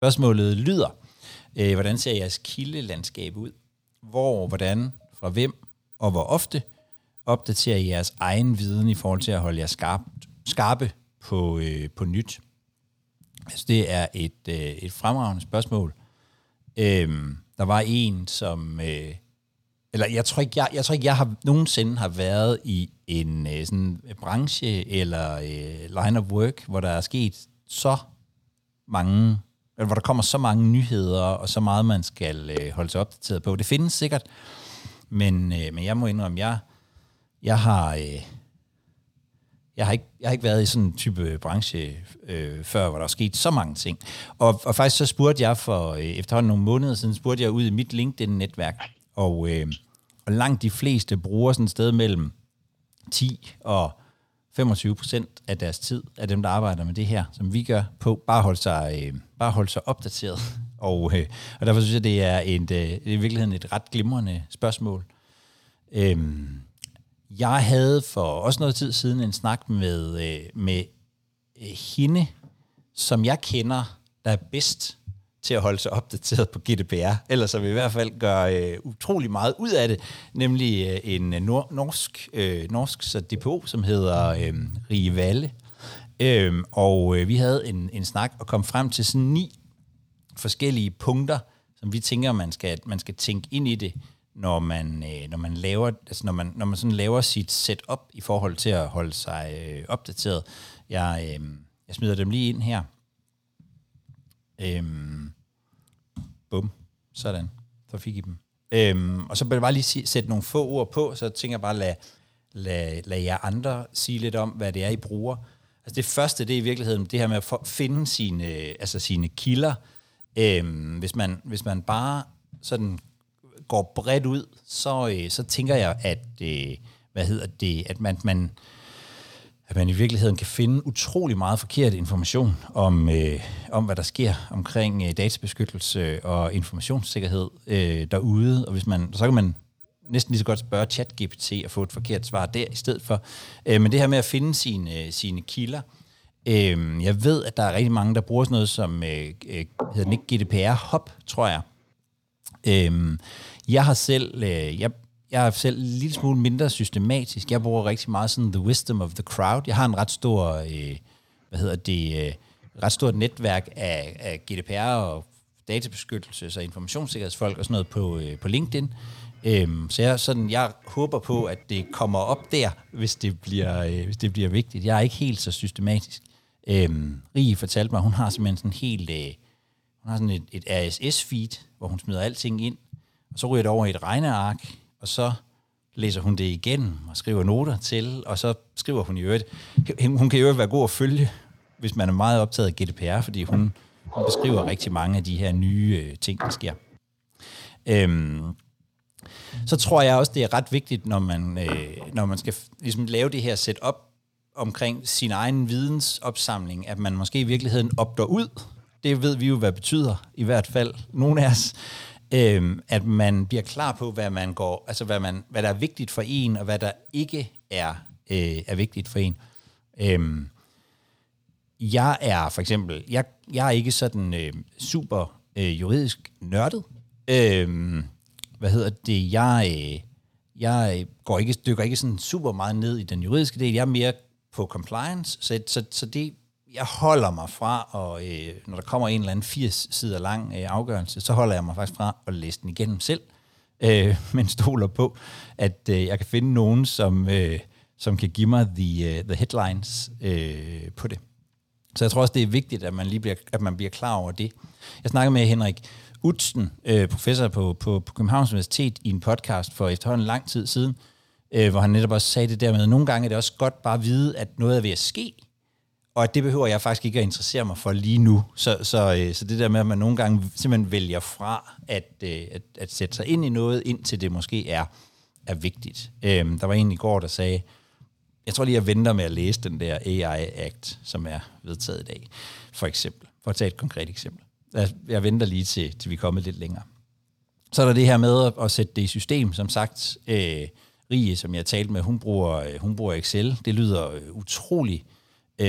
Spørgsmålet lyder, hvordan ser jeres kildelandskab ud? Hvor, hvordan, fra hvem og hvor ofte opdaterer I jeres egen viden i forhold til at holde jer skarpe på nyt? Altså, det er et fremragende spørgsmål. Der var en, som... Eller jeg tror ikke, jeg nogensinde har været i en sådan branche eller line of work, hvor der er sket så mange, eller hvor der kommer så mange nyheder og så meget, man skal holde sig opdateret på. Det findes sikkert, men jeg må indrømme, jeg har ikke været i sådan en type branche før, hvor der er sket så mange ting. Og faktisk så spurgte jeg for efterhånden nogle måneder siden, spurgte jeg ud i mit LinkedIn-netværk, og langt de fleste bruger sådan et sted mellem 10 og 25% af deres tid, af dem, der arbejder med det her, som vi gør, på bare holde sig opdateret. Og derfor synes jeg, det er i virkeligheden et ret glimrende spørgsmål. Jeg havde for også noget tid siden en snak med hende, som jeg kender, der er bedst til at holde sig opdateret på GDPR, eller som i hvert fald gør utrolig meget ud af det, nemlig en norsk DPO, som hedder Rivalle. Vi havde en snak og kom frem til sådan 9 forskellige punkter, som vi tænker, man skal tænke ind i det, når man sådan laver sit setup i forhold til at holde sig opdateret. Jeg smider dem lige ind her. Bum. Sådan. Så fik I dem. Og så vil jeg bare lige sætte nogle få ord på, så tænker jeg bare, lad jer andre sige lidt om, hvad det er, I bruger. Altså det første, det er i virkeligheden det her med at finde sine kilder. Hvis man bare sådan går bredt ud, så tænker jeg, at man i virkeligheden kan finde utrolig meget forkert information om hvad der sker omkring databeskyttelse og informationssikkerhed derude. Og så kan man næsten lige så godt spørge ChatGPT og få et forkert svar der i stedet for. Men det her med at finde sine kilder. Jeg ved, at der er rigtig mange, der bruger sådan noget som, hedder den ikke GDPRHub, tror jeg. Jeg er selv en lille smule mindre systematisk. Jeg bruger rigtig meget sådan the wisdom of the crowd. Jeg har en ret stor, ret stort netværk af GDPR og databeskyttelse og informationssikkerhedsfolk og sådan noget på LinkedIn. Så jeg håber på, at det kommer op der, hvis det bliver vigtigt. Jeg er ikke helt så systematisk. Rie fortalte mig, hun har simpelthen sådan hun har sådan et RSS-feed, hvor hun smider alting ind, og så ryger det over i et regneark, og så læser hun det igen og skriver noter til, og så skriver hun i øvrigt. Hun kan i øvrigt være god at følge, hvis man er meget optaget af GDPR, fordi hun beskriver rigtig mange af de her nye ting, der sker. Så tror jeg også, det er ret vigtigt, når man skal ligesom lave det her setup omkring sin egen vidensopsamling, at man måske i virkeligheden opdager ud. Det ved vi jo, hvad betyder, i hvert fald nogle af os. At man bliver klar på, hvad der er vigtigt for en, og hvad der ikke er vigtigt for en. Jeg er ikke sådan super juridisk nørdet. Jeg dykker ikke sådan super meget ned i den juridiske del. Jeg er mere på compliance, så det. Jeg holder mig fra, og når der kommer en eller anden 80 sider lang afgørelse, så holder jeg mig faktisk fra at læse den igennem selv, men stoler på, at jeg kan finde nogen, som kan give mig the headlines på det. Så jeg tror også, det er vigtigt, at man bliver klar over det. Jeg snakkede med Henrik Utzen, professor på Københavns Universitet, i en podcast for efterhånden lang tid siden, hvor han netop også sagde det der med, at nogle gange er det også godt bare at vide, at noget er ved at ske, og at det behøver jeg faktisk ikke at interessere mig for lige nu. Så det der med, at man nogle gange simpelthen vælger fra at sætte sig ind i noget, indtil det måske er vigtigt. Der var en i går, der sagde, jeg tror lige, jeg venter med at læse den der AI Act, som er vedtaget i dag, for eksempel. For at tage et konkret eksempel. Jeg venter lige til vi er kommet lidt længere. Så er der det her med at sætte det i system, som sagt. Rie, som jeg talte med, hun bruger Excel. Det lyder utroligt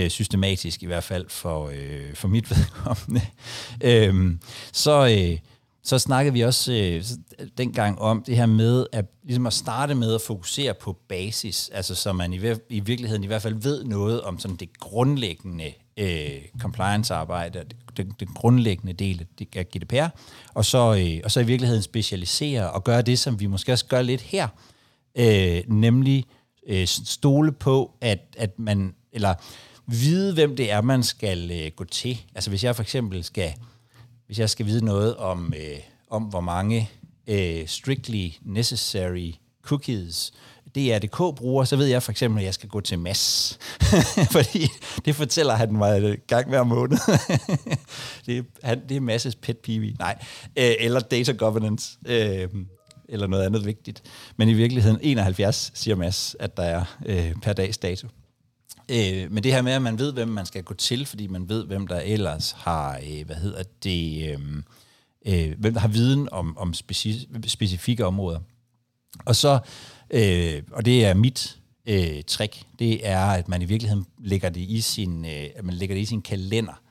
systematisk i hvert fald for mit vedkommende, så snakkede vi også dengang om det her med at, ligesom at starte med at fokusere på basis, altså så man i virkeligheden i hvert fald ved noget om sådan det grundlæggende compliance-arbejde, den grundlæggende del af GDPR, og så i virkeligheden specialisere og gøre det, som vi måske også gør lidt her, nemlig stole på, at man, eller vide, hvem det er, man skal gå til. Altså hvis jeg for eksempel skal vide noget om hvor mange strictly necessary cookies DRDK bruger, så ved jeg for eksempel, at jeg skal gå til Mads. Fordi det fortæller han mig gang hver måned. Det er Masses pet peeve. Nej. Eller data governance. Eller noget andet vigtigt. Men i virkeligheden 71, siger Mads, at der er per dags dato. Men det her med, at man ved, hvem man skal gå til, fordi man ved, hvem der ellers har, hvem der har viden om specifikke områder. Og så, og det er mit trick, det er, at man i virkeligheden lægger det i sin, kalender,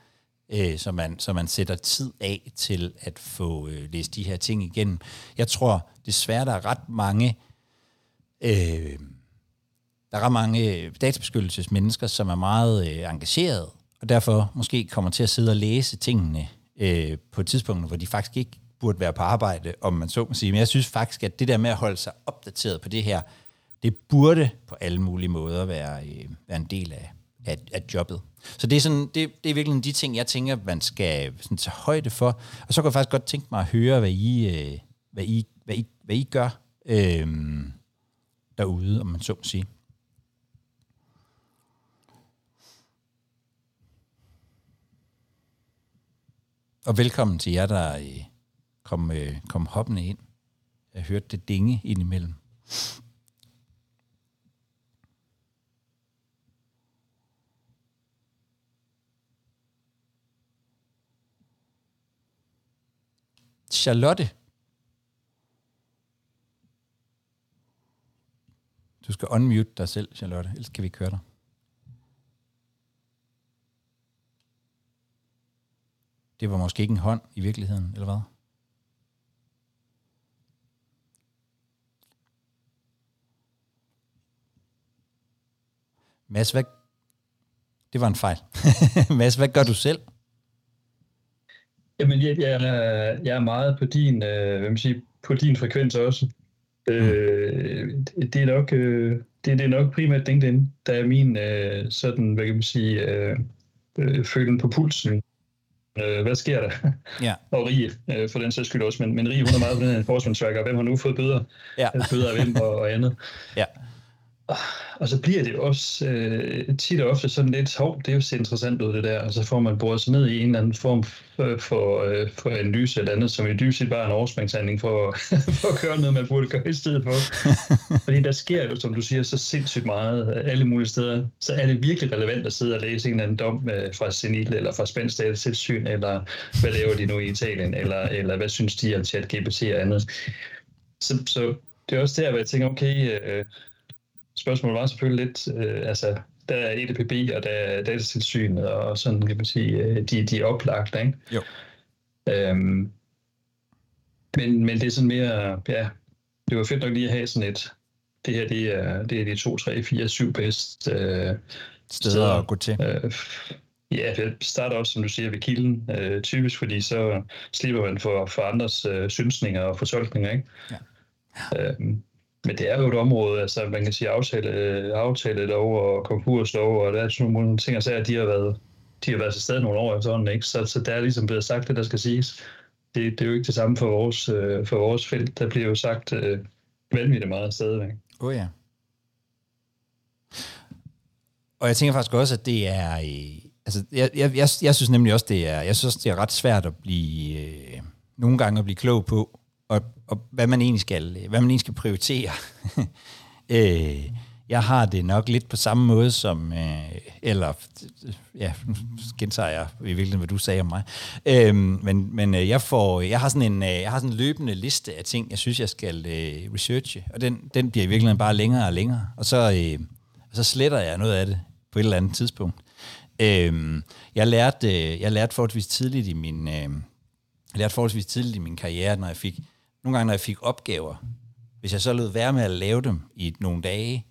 så man sætter tid af til at få læst de her ting igennem. Jeg tror desværre, der er ret mange... Der er ret mange databeskyttelsesmennesker, som er meget engagerede, og derfor måske kommer til at sidde og læse tingene på et tidspunkt, hvor de faktisk ikke burde være på arbejde, om man så må sige. Men jeg synes faktisk, at det der med at holde sig opdateret på det her, det burde på alle mulige måder være en del af jobbet. Så det er, sådan, det er virkelig de ting, jeg tænker, man skal sådan tage højde for. Og så kan jeg faktisk godt tænke mig at høre, hvad I gør derude, om man så må sige. Og velkommen til jer, der kom hoppende ind. Jeg hørte det dinge indimellem. Charlotte. Du skal unmute dig selv, Charlotte, ellers kan vi køre dig. Det var måske ikke en hånd i virkeligheden, eller hvad? Mads, hvad... Det var en fejl. Mads, hvad gør du selv? Jamen, jeg er meget på din, på din frekvens også. Det er nok primært LinkedIn, der er min sådan, hvad kan man sige, følgen på pulsen. Hvad sker der? Ja. Og Rie, for den sags skyld også, men Rie, hun er meget på den her forsvarsværker, hvem har nu fået bøder? Ja. Bøder af hvem og andet. Ja. Og så bliver det også tit og ofte sådan lidt, det er jo så interessant ud det der, og så får man bordet ned i en eller anden form for analyse eller andet, som i dybest set bare en overspringshandling for at gøre noget, man burde gøre i stedet for. Fordi der sker jo, som du siger, så sindssygt meget alle mulige steder, så er det virkelig relevant at sidde og læse en eller anden dom fra CNIL eller fra Spansk Datatilsyn, eller hvad laver de nu i Italien, eller hvad synes de om ChatGPT og andet. Så det er også der, hvor jeg tænker, okay... Spørgsmålet var selvfølgelig lidt, der er EDPB, og der er Datatilsynet, og sådan kan man sige, de er oplagt, ikke? Jo. Men det er sådan mere, ja, det var fedt nok lige at have sådan et, det her, det er de 2, 3, 4, 7 bedste steder at gå til. Ja, det starter også, som du siger, ved kilden, typisk, fordi så slipper man for andres synsninger og fortolkninger, ikke? Ja. Men det er jo et område, altså man kan sige aftalelov og konkurslov, og der er sådan nogle ting, og så at de har været til stede nogle år efterhånden, ikke? Så der er ligesom blevet sagt det, der skal siges. Det er jo ikke det samme for vores felt. Der bliver jo sagt vanvittigt meget stadigvæk. Åh ja. Og jeg tænker faktisk også, at det er... Altså, jeg synes nemlig også, det er ret svært at blive... Nogle gange at blive klog på, og hvad man egentlig skal prioritere. Jeg har det nok lidt på samme måde som, eller ja, gentager jeg i virkeligheden, hvad du sagde om mig. Men jeg har sådan en løbende liste af ting, jeg synes, jeg skal researche, og den bliver i virkeligheden bare længere og længere, og så sletter jeg noget af det på et eller andet tidspunkt. Jeg lærte forholdsvis tidligt i min karriere, når jeg fik opgaver. Hvis jeg så lød være med at lave dem i nogle dage,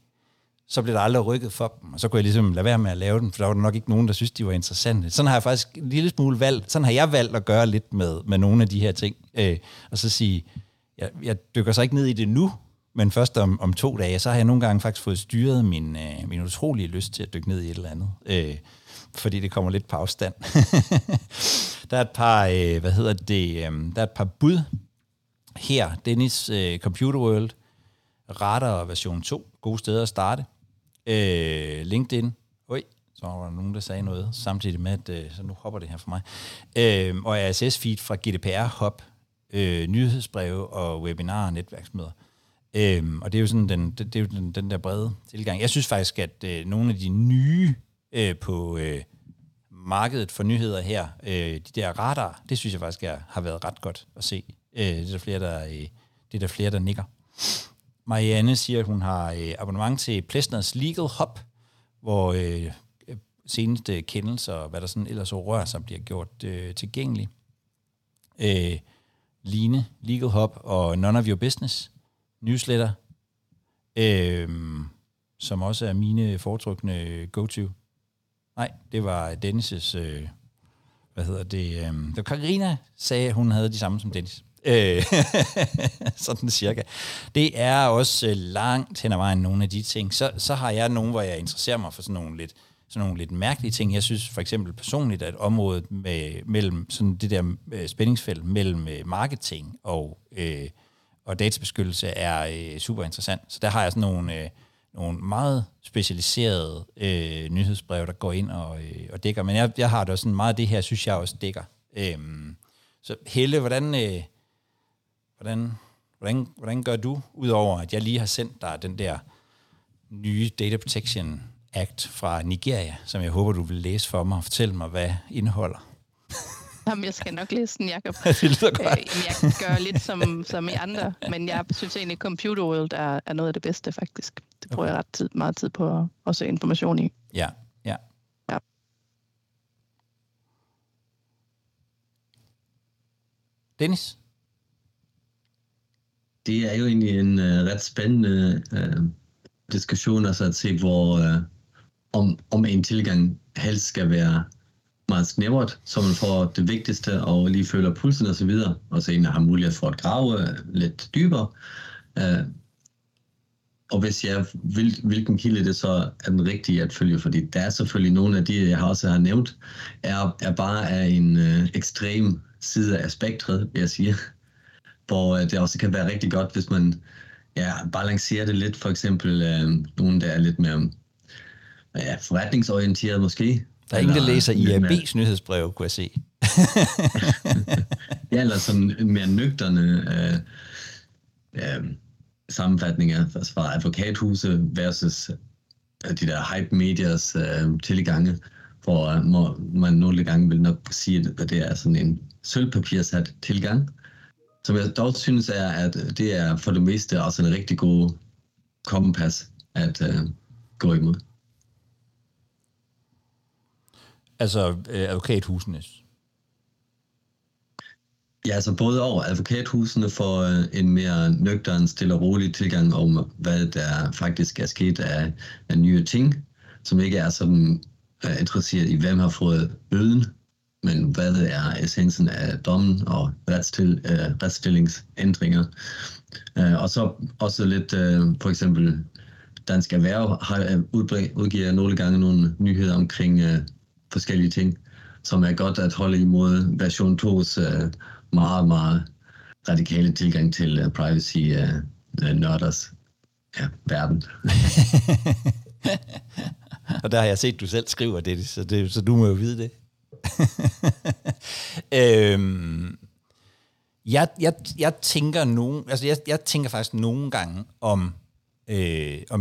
så blev der aldrig rykket for dem, og så kunne jeg ligesom lade være med at lave dem, for der var nok ikke nogen, der synes, de var interessante. Sådan har jeg faktisk en lille smule valgt, sådan har jeg valgt at gøre lidt med nogle af de her ting, og så sige, jeg dykker så ikke ned i det nu, men først om 2 dage, så har jeg nogle gange faktisk fået styret min utrolige lyst til at dykke ned i et eller andet, fordi det kommer lidt på afstand. Der er et par, der er et par bud her, Dennis, Computerworld, Radar og Version2, gode steder at starte. LinkedIn. Oj, så var der nogen, der sagde noget, samtidig med, at så nu hopper det her for mig. Og RSS-feed fra GDPRHub, nyhedsbreve og webinarer og netværksmøder. Og det er jo sådan den der brede tilgang. Jeg synes faktisk, at nogle af de nye på markedet for nyheder her, de der Radar, det synes jeg faktisk har været ret godt at se. Det er der flere, der nikker. Marianne siger, at hun har abonnement til Plessners Legal Hub, hvor seneste kendelser og hvad der sådan ellers rører sig bliver gjort tilgængelig. Line, Legal Hub og None of Your Business newsletter, som også er mine foretrukne go-to. Nej, det var Dennis' det var Karina sagde, at hun havde de samme som Dennis. Sådan cirka. Det er også langt hen ad vejen nogle af de ting. Så har jeg nogle, hvor jeg interesserer mig for sådan nogle lidt mærkelige ting. Jeg synes for eksempel personligt, at området mellem sådan det der spændingsfelt mellem marketing og databeskyttelse er super interessant. Så der har jeg sådan nogle meget specialiserede nyhedsbreve, der går ind og dækker. Men jeg har det også sådan meget af det her, synes jeg også dækker. Så Helle, hvordan gør du, udover at jeg lige har sendt dig den der nye Data Protection Act fra Nigeria, som jeg håber, du vil læse for mig og fortælle mig, hvad indeholder? Jamen, jeg skal nok læse den, Jacob. Jeg gør lidt som I andre, men jeg synes egentlig, at Computerworld er noget af det bedste, faktisk. Det bruger jeg meget tid på at se information i. Ja. Dennis? Det er jo egentlig en ret spændende diskussion, altså at se, hvor om en tilgang helst skal være meget snævret, så man får det vigtigste og lige føler pulsen og så videre, og så en, der har mulighed for at grave lidt dybere. Og hvis jeg vil, hvilken kilde det så er den rigtige at følge, fordi der er selvfølgelig nogle af de, jeg også har nævnt, er bare af en ekstrem side af spektret, vil jeg sige, hvor det også kan være rigtig godt, hvis man balancerer det lidt, for eksempel nogen, der er lidt mere forretningsorienteret måske. Der er ingen, der læser IAB's nyhedsbrev, kunne jeg se. Ja, eller sådan mere nøgterne sammenfatninger fra advokathuse versus de der hype-mediers tilgange, hvor man nogle gange vil nok sige, at det er sådan en sølvpapirshat tilgang, som jeg dog synes er, at det er for det meste også en rigtig god kompas at gå imod. Altså advokathusenes? Ja, altså både over advokathusene for en mere nøgteren, stille og rolig tilgang om, hvad der faktisk er sket af nye ting, som ikke er sådan interesseret i, hvem har fået bøden, men hvad er essensen af dommen og retsstillingsændringer. Og så også lidt, for eksempel Dansk Erhverv udgiver nogle gange nogle nyheder omkring forskellige ting, som er godt at holde imod version 2's meget, meget radikale tilgang til privacy-nørders verden. Og der har jeg set, du selv skriver det, så du må jo vide det. Jeg tænker faktisk nogle gange om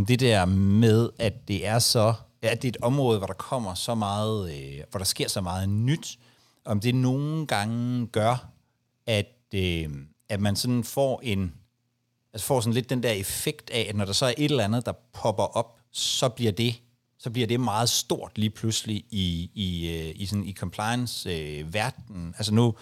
det der med, at det er så, at det er et område, hvor der kommer så meget, hvor der sker så meget nyt, om det nogle gange gør, at man sådan får sådan lidt den der effekt af, at når der så er et eller andet, der popper op, så bliver det så bliver det meget stort lige pludselig i compliance-verdenen. Altså nu,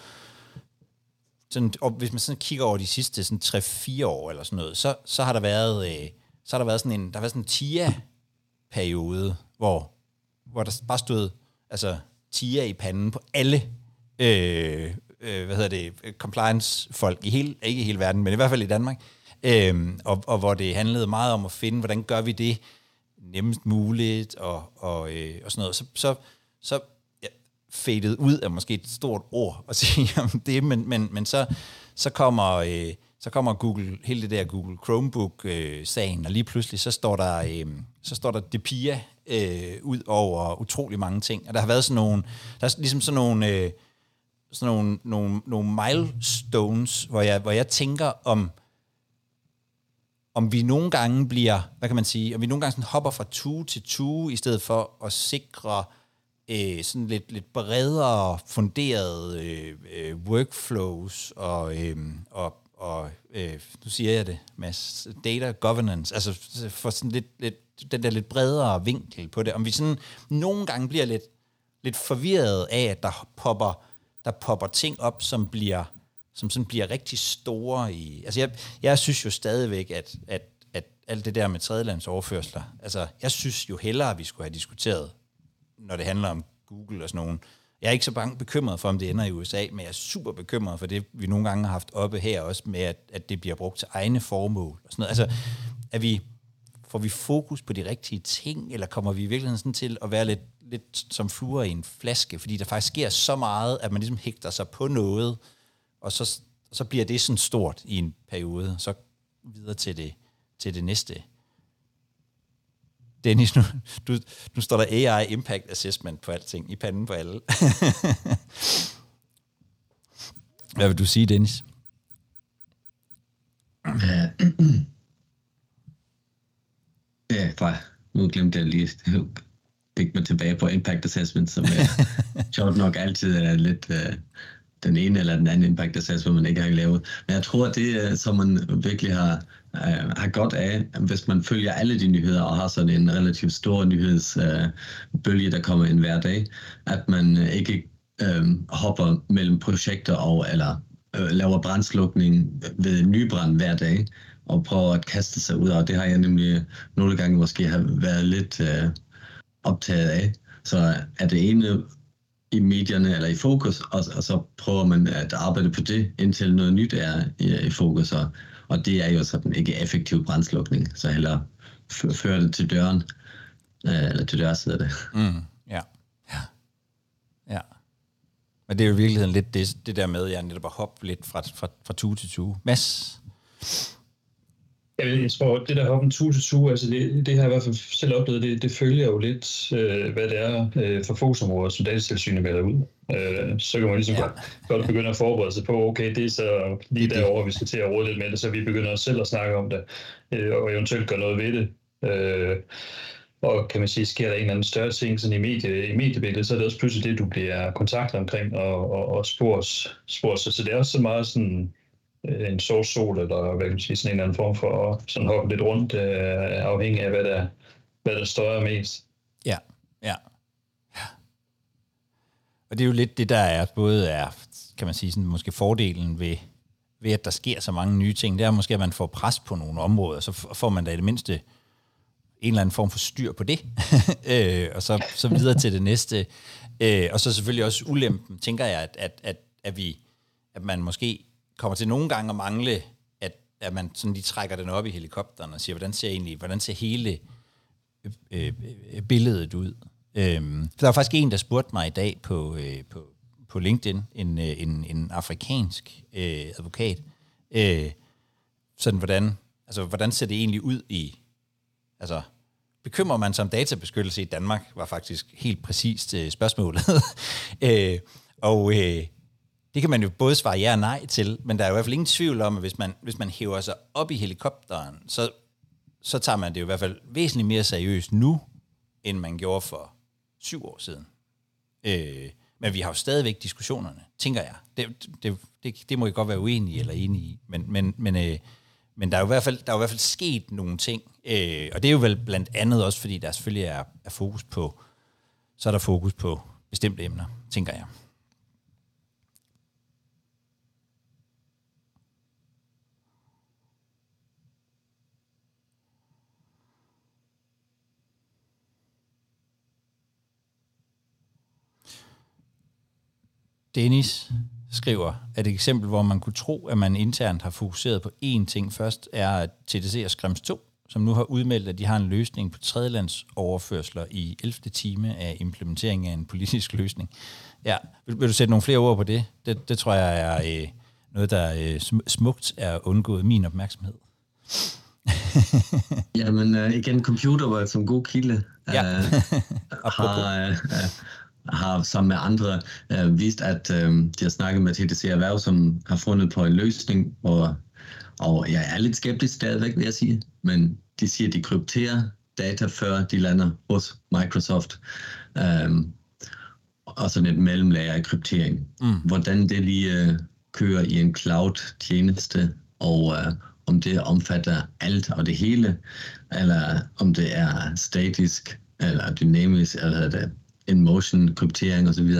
sådan, og hvis man sådan kigger over de sidste sådan 3-4 år eller sådan noget, så har der været, sådan en TIA-periode, hvor der bare stod altså TIA i panden på alle compliance-folk i hele, ikke i hele verden, men i hvert fald i Danmark, og hvor det handlede meget om at finde, hvordan gør vi det nemmest muligt, og sådan noget, så ja, fadet ud er måske et stort ord at sige om det, men så kommer Google, hele det der Google Chromebook-sagen, og lige pludselig så står der DPIA ud over utrolig mange ting, og der har været sådan nogle milestones, hvor jeg tænker om vi nogle gange bliver, hopper fra tue til tue, i stedet for at sikre sådan lidt bredere funderede workflows og nu siger jeg det, Mads, data governance, altså for sådan lidt den der lidt bredere vinkel på det, om vi sådan nogle gange bliver lidt forvirret af, at der popper ting op, som bliver rigtig store i... Altså, jeg synes jo stadigvæk, at alt det der med tredjelandsoverførsler, altså, jeg synes jo hellere, at vi skulle have diskuteret, når det handler om Google og sådan nogen. Jeg er ikke så bange bekymret for, om det ender i USA, men jeg er super bekymret for det, vi nogle gange har haft oppe her også, med at det bliver brugt til egne formål og sådan noget. Altså, får vi fokus på de rigtige ting, eller kommer vi i virkeligheden sådan til at være lidt som fluer i en flaske, fordi der faktisk sker så meget, at man ligesom hægter sig på noget, og så bliver det sådan stort i en periode, så videre til det næste. Dennis, nu står der AI Impact Assessment på alting, i panden på alle. Hvad vil du sige, Dennis? Ja, nu glemte jeg lige at bygge mig tilbage på Impact Assessment, som sjovt nok altid er lidt... den ene eller den anden impact assessment, man ikke har lavet. Men jeg tror, at det, som man virkelig har godt af, hvis man følger alle de nyheder og har sådan en relativt stor nyhedsbølge, der kommer ind hver dag, at man ikke hopper mellem projekter eller laver brandslukning ved nybrand hver dag og prøver at kaste sig ud af. Det har jeg nemlig nogle gange måske har været lidt optaget af. Så er det ene i medierne eller i fokus, og så prøver man at arbejde på det, indtil noget nyt er i fokus, og det er jo sådan ikke effektiv brandslukning, så hellere føre det til døren, eller til dørsiden det. Mm, ja. Men det er jo i virkeligheden lidt det der med, jeg netop at hoppe lidt fra tue til tue. Mads? Jeg tror, det der hoppen tue til tue, altså det har jeg i hvert fald selv oplevet, det følger jo lidt, hvad det er for fokusområder, som datatilsynet melder ud. Så kan man ligesom godt begynde at forberede sig på, okay, det er så lige derovre, vi skal til at rode lidt med det, så vi begynder selv at snakke om det, og eventuelt gøre noget ved det. Og kan man sige, sker der en eller anden større ting sådan i mediebilledet, så er det også pludselig det, du bliver kontaktet omkring og spores. Så det er også så meget sådan... en sovsol, eller hvad kan man sige, sådan en eller anden form for at sådan hoppe lidt rundt, afhængig af, hvad der støjer mest. Ja. Og det er jo lidt det, der er, både er, kan man sige, sådan måske fordelen ved, at der sker så mange nye ting, det er måske, at man får pres på nogle områder, så får man da i det mindste en eller anden form for styr på det, og så videre til det næste. Og så selvfølgelig også ulempen, tænker jeg, at man måske kommer til nogle gange at mangle, at man sådan lige trækker den op i helikopteren og siger, hvordan ser hele billedet ud? Der var faktisk en, der spurgte mig i dag på LinkedIn, en afrikansk advokat, sådan hvordan ser det egentlig ud i, altså bekymrer man sig om databeskyttelse i Danmark, var faktisk helt præcist spørgsmålet. Det kan man jo både svare ja og nej til, men der er jo i hvert fald ingen tvivl om, at hvis man hæver sig op i helikopteren, så tager man det jo i hvert fald væsentligt mere seriøst nu, end man gjorde for 7 år siden. Men vi har jo stadigvæk diskussionerne, tænker jeg. Det må jeg godt være uenig eller enig i, men Men der er jo i hvert fald sket nogle ting, og det er jo vel blandt andet også, fordi der selvfølgelig er fokus på, så er der fokus på bestemte emner, tænker jeg. Dennis skriver, at et eksempel, hvor man kunne tro, at man internt har fokuseret på én ting først, er TTC og Schrems II, som nu har udmeldt, at de har en løsning på tredjelandsoverførsler i 11. time af implementeringen af en politisk løsning. Ja, vil du sætte nogle flere ord på det? Det tror jeg er noget, der smukt er undgået min opmærksomhed. Jamen igen, Computerworld som god kilde. Ja. Har sammen med andre vist, at de har snakket med TTC Erhverv, som har fundet på en løsning, og jeg er lidt skeptisk stadigvæk, vil jeg sige, men de siger, at de krypterer data, før de lander hos Microsoft, og sådan et mellemlager af kryptering. Mm. Hvordan det lige kører i en cloud-tjeneste, og om det omfatter alt og det hele, eller om det er statisk, eller dynamisk, eller det in-motion, kryptering osv.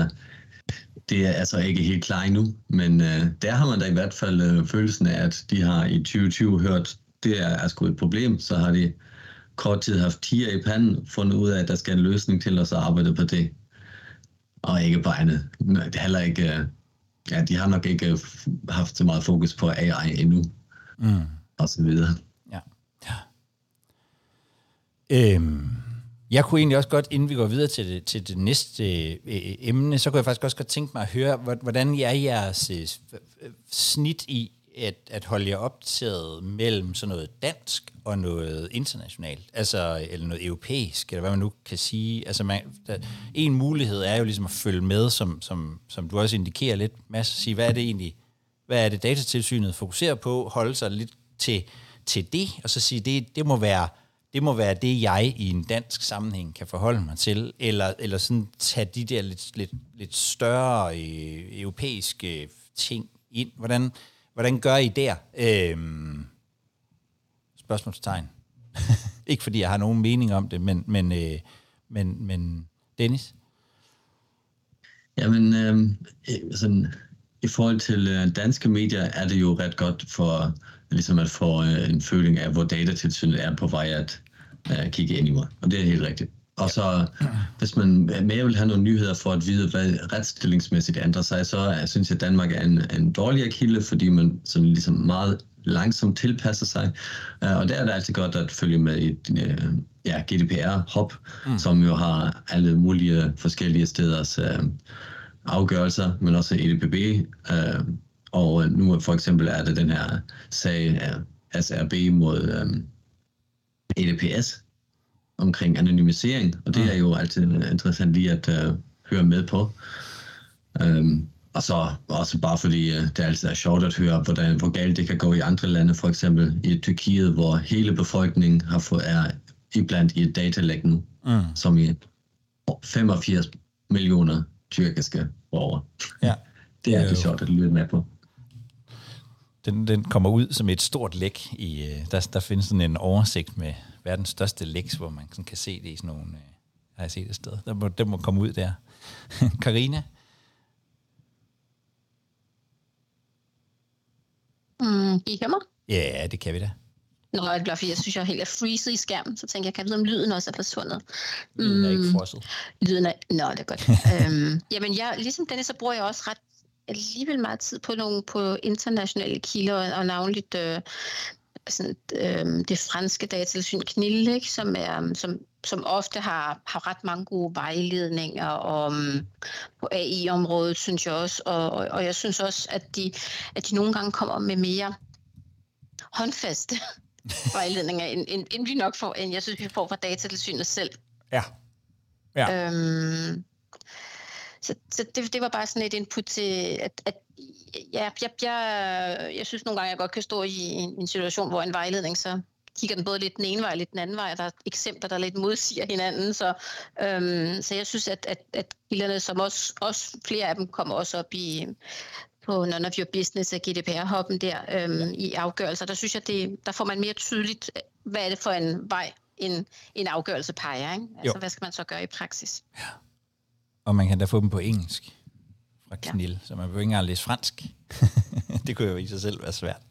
Det er altså ikke helt klar endnu, men der har man da i hvert fald følelsen af, at de har i 2020 hørt, det er sgu et problem, så har de kort tid haft tiger i panden, fundet ud af, at der skal en løsning til, og så arbejde på det, og ikke på andet. Heller ikke, ja, de har nok ikke haft så meget fokus på AI endnu, og så videre. Ja. Jeg kunne egentlig også godt, inden vi går videre til det næste emne, så kunne jeg faktisk også godt tænke mig at høre, hvordan er jeres snit i at holde jer opdateret mellem sådan noget dansk og noget internationalt, altså eller noget europæisk, eller hvad man nu kan sige. Altså en mulighed er jo ligesom at følge med, som du også indikerer lidt, Mads, at sige, hvad er det Datatilsynet fokuserer på, holde sig lidt til det, og så sige, det må være det, jeg i en dansk sammenhæng kan forholde mig til, eller sådan tage de der lidt større europæiske ting ind. Hvordan gør I der? Spørgsmålstegn. Ikke fordi jeg har nogen mening om det, men Dennis? Jamen, sådan, i forhold til danske medier er det jo ret godt for ligesom at få en føling af, hvor Datatilsynet er på vej at kigge ind i mig. Og det er helt rigtigt. Og så, hvis man mere vil have nogle nyheder for at vide, hvad retstillingsmæssigt ændrer sig, så synes jeg, at Danmark er en dårligere kilde, fordi man sådan ligesom meget langsomt tilpasser sig. Og der er det altid godt at følge med i GDPR-hub, som jo har alle mulige forskellige steders afgørelser, men også EDPB, og nu for eksempel er det den her sag af SRB mod EDPS omkring anonymisering, og det er jo altid interessant lige at høre med på. Og så også bare fordi det altid er sjovt at høre, hvor galt det kan gå i andre lande, for eksempel i Tyrkiet, hvor hele befolkningen er iblandt i et datalæk nu, som i 85 millioner tyrkiske borgere. Ja. Det er det sjovt at lytte med på. Den kommer ud som et stort læk. Der findes sådan en oversigt med verdens største læks, hvor man sådan kan se det i sådan nogle... Har jeg set et sted? Den må komme ud der. Karina? Kan I høre mig? Ja, det kan vi da. Nå, det er blot, fordi jeg synes, jeg er helt freezet i skærmen. Så tænker jeg, kan jeg vide, om lyden også er forsvundet? Lyden er ikke frosset. Lyden er... Nå, det er godt. Jamen, ligesom Dennis, så bruger jeg også ret alligevel meget tid på nogle på internationale kilder, og navnligt det franske datatilsyn CNIL, ikke, som ofte har ret mange gode vejledninger om, på AI-området, synes jeg også. Og jeg synes også, at de nogle gange kommer med mere håndfaste vejledninger, end vi nok får, end jeg synes, vi får fra datatilsynet selv. Ja. Så det var bare sådan et input til, at jeg synes nogle gange, jeg godt kan stå i en situation, hvor en vejledning, så kigger den både lidt den ene vej og lidt den anden vej, og der er eksempler, der lidt modsiger hinanden. Så jeg synes, at kilderne, som også flere af dem, kommer også op i på None of Your Business af GDPR-hubben der i afgørelser. Der synes jeg, der får man mere tydeligt, hvad er det for en vej, en afgørelse peger, ikke? Altså, jo. Hvad skal man så gøre i praksis? Ja. Og man kan da få dem på engelsk fra CNIL, ja. Så man behøver ikke engang læse fransk. Det kunne jo i sig selv være svært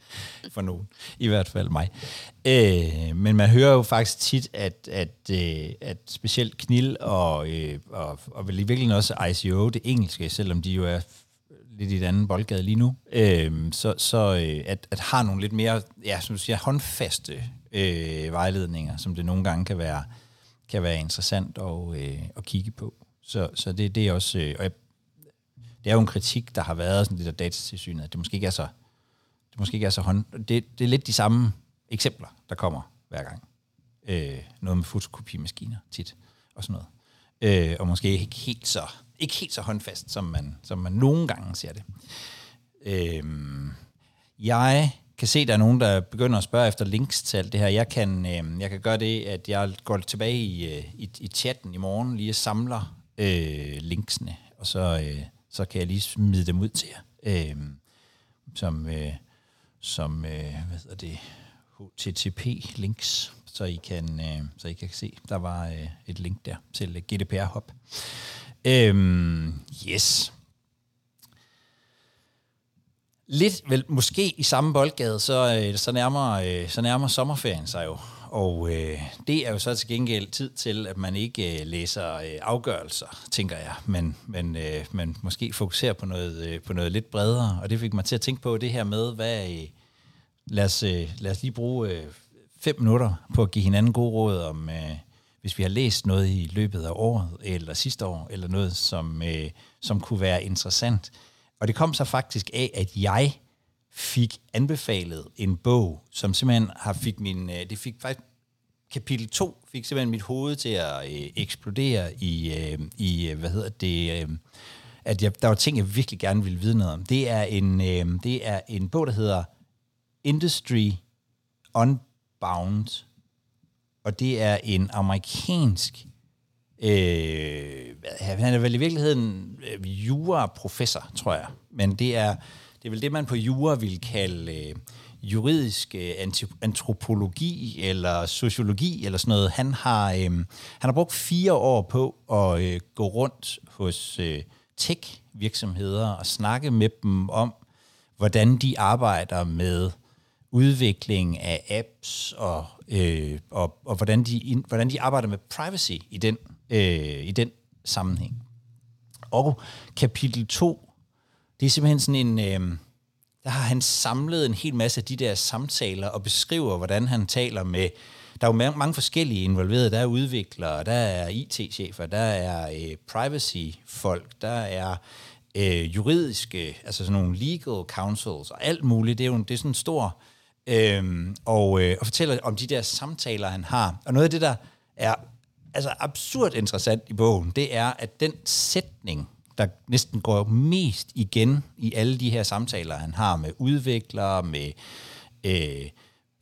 for nogen. I hvert fald mig. Men man hører jo faktisk tit, at specielt CNIL og vel i virkeligheden også ICO, det engelske, selvom de jo er lidt i et andet boldgade lige nu, så at har nogle lidt mere, ja, som du siger, håndfaste vejledninger, som det nogle gange kan være interessant at kigge på. Så det er også... Det er jo en kritik, der har været sådan det der datatilsynet, at det måske ikke er så... Det er lidt de samme eksempler, der kommer hver gang. Noget med fotokopimaskiner tit, og sådan noget. Og måske ikke helt så håndfast, som man nogle gange ser det. Jeg kan se, der er nogen, der begynder at spørge efter links til alt det her. Jeg kan gøre det, at jeg går tilbage i chatten i morgen, lige samler linksene, og så kan jeg lige smide dem ud til jer, som HTTP-links, så I kan se, der var et link der til GDPR-hub. Yes. Lidt, vel, måske i samme boldgade, så nærmer sommerferien sig jo. Og det er jo så til gengæld tid til, at man ikke læser afgørelser, tænker jeg, men måske fokuserer på noget lidt bredere. Og det fik mig til at tænke på det her med, lad os lige bruge 5 minutter på at give hinanden gode råd om, hvis vi har læst noget i løbet af året, eller sidste år, eller noget, som kunne være interessant. Og det kom så faktisk af, at jeg fik anbefalet en bog, som simpelthen kapitel 2 fik simpelthen mit hoved til at eksplodere der var ting, jeg virkelig gerne ville vide noget om. Det er en bog, der hedder Industry Unbound, og det er en amerikansk, han er vel i virkeligheden juraprofessor, tror jeg, men det er vel det, man på jura vil kalde juridisk antropologi eller sociologi eller sådan noget. Han har brugt 4 år på at gå rundt hos tech-virksomheder og snakke med dem om, hvordan de arbejder med udvikling af apps og hvordan de arbejder med privacy i den sammenhæng. Og kapitel 2, det er simpelthen sådan en... Der har han samlet en hel masse af de der samtaler og beskriver, hvordan han taler med... Der er jo mange forskellige involverede. Der er udviklere, der er IT-chefer, der er privacy-folk, der er juridiske, altså sådan nogle legal counsels og alt muligt. Det er sådan en stor... Og fortæller om de der samtaler, han har. Og noget af det, der er altså absurd interessant i bogen, det er, at den sætning... der næsten går mest igen i alle de her samtaler, han har med udviklere, med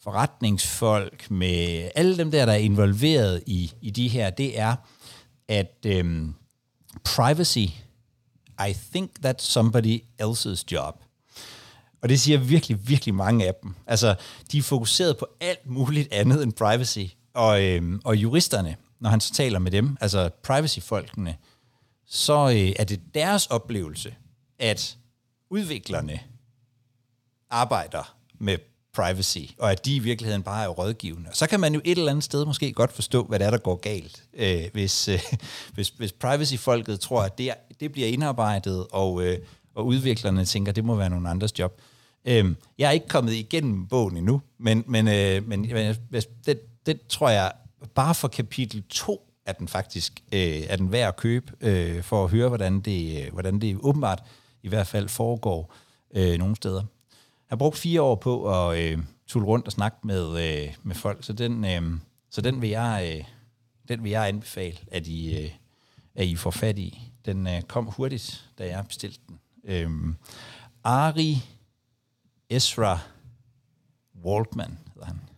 forretningsfolk, med alle dem der er involveret i de her, det er, at privacy, I think that's somebody else's job. Og det siger virkelig, virkelig mange af dem. Altså, de er fokuseret på alt muligt andet end privacy. Og juristerne, når han så taler med dem, altså privacy-folkene, så er det deres oplevelse, at udviklerne arbejder med privacy, og at de i virkeligheden bare er rådgivende. Så kan man jo et eller andet sted måske godt forstå, hvad det er, der går galt, hvis privacy-folket tror, at det bliver indarbejdet, og udviklerne tænker, at det må være nogen andres job. Jeg er ikke kommet igennem bogen endnu, men det tror jeg, bare for kapitel 2, at den faktisk er den værd at købe, for at høre, hvordan det åbenbart i hvert fald foregår nogle steder. Jeg har brugt 4 år på at tulle rundt og snakke med folk, så den vil jeg anbefale, at I får fat i. Den kom hurtigt, da jeg bestilte den. Ari Isra Waltman hedder han.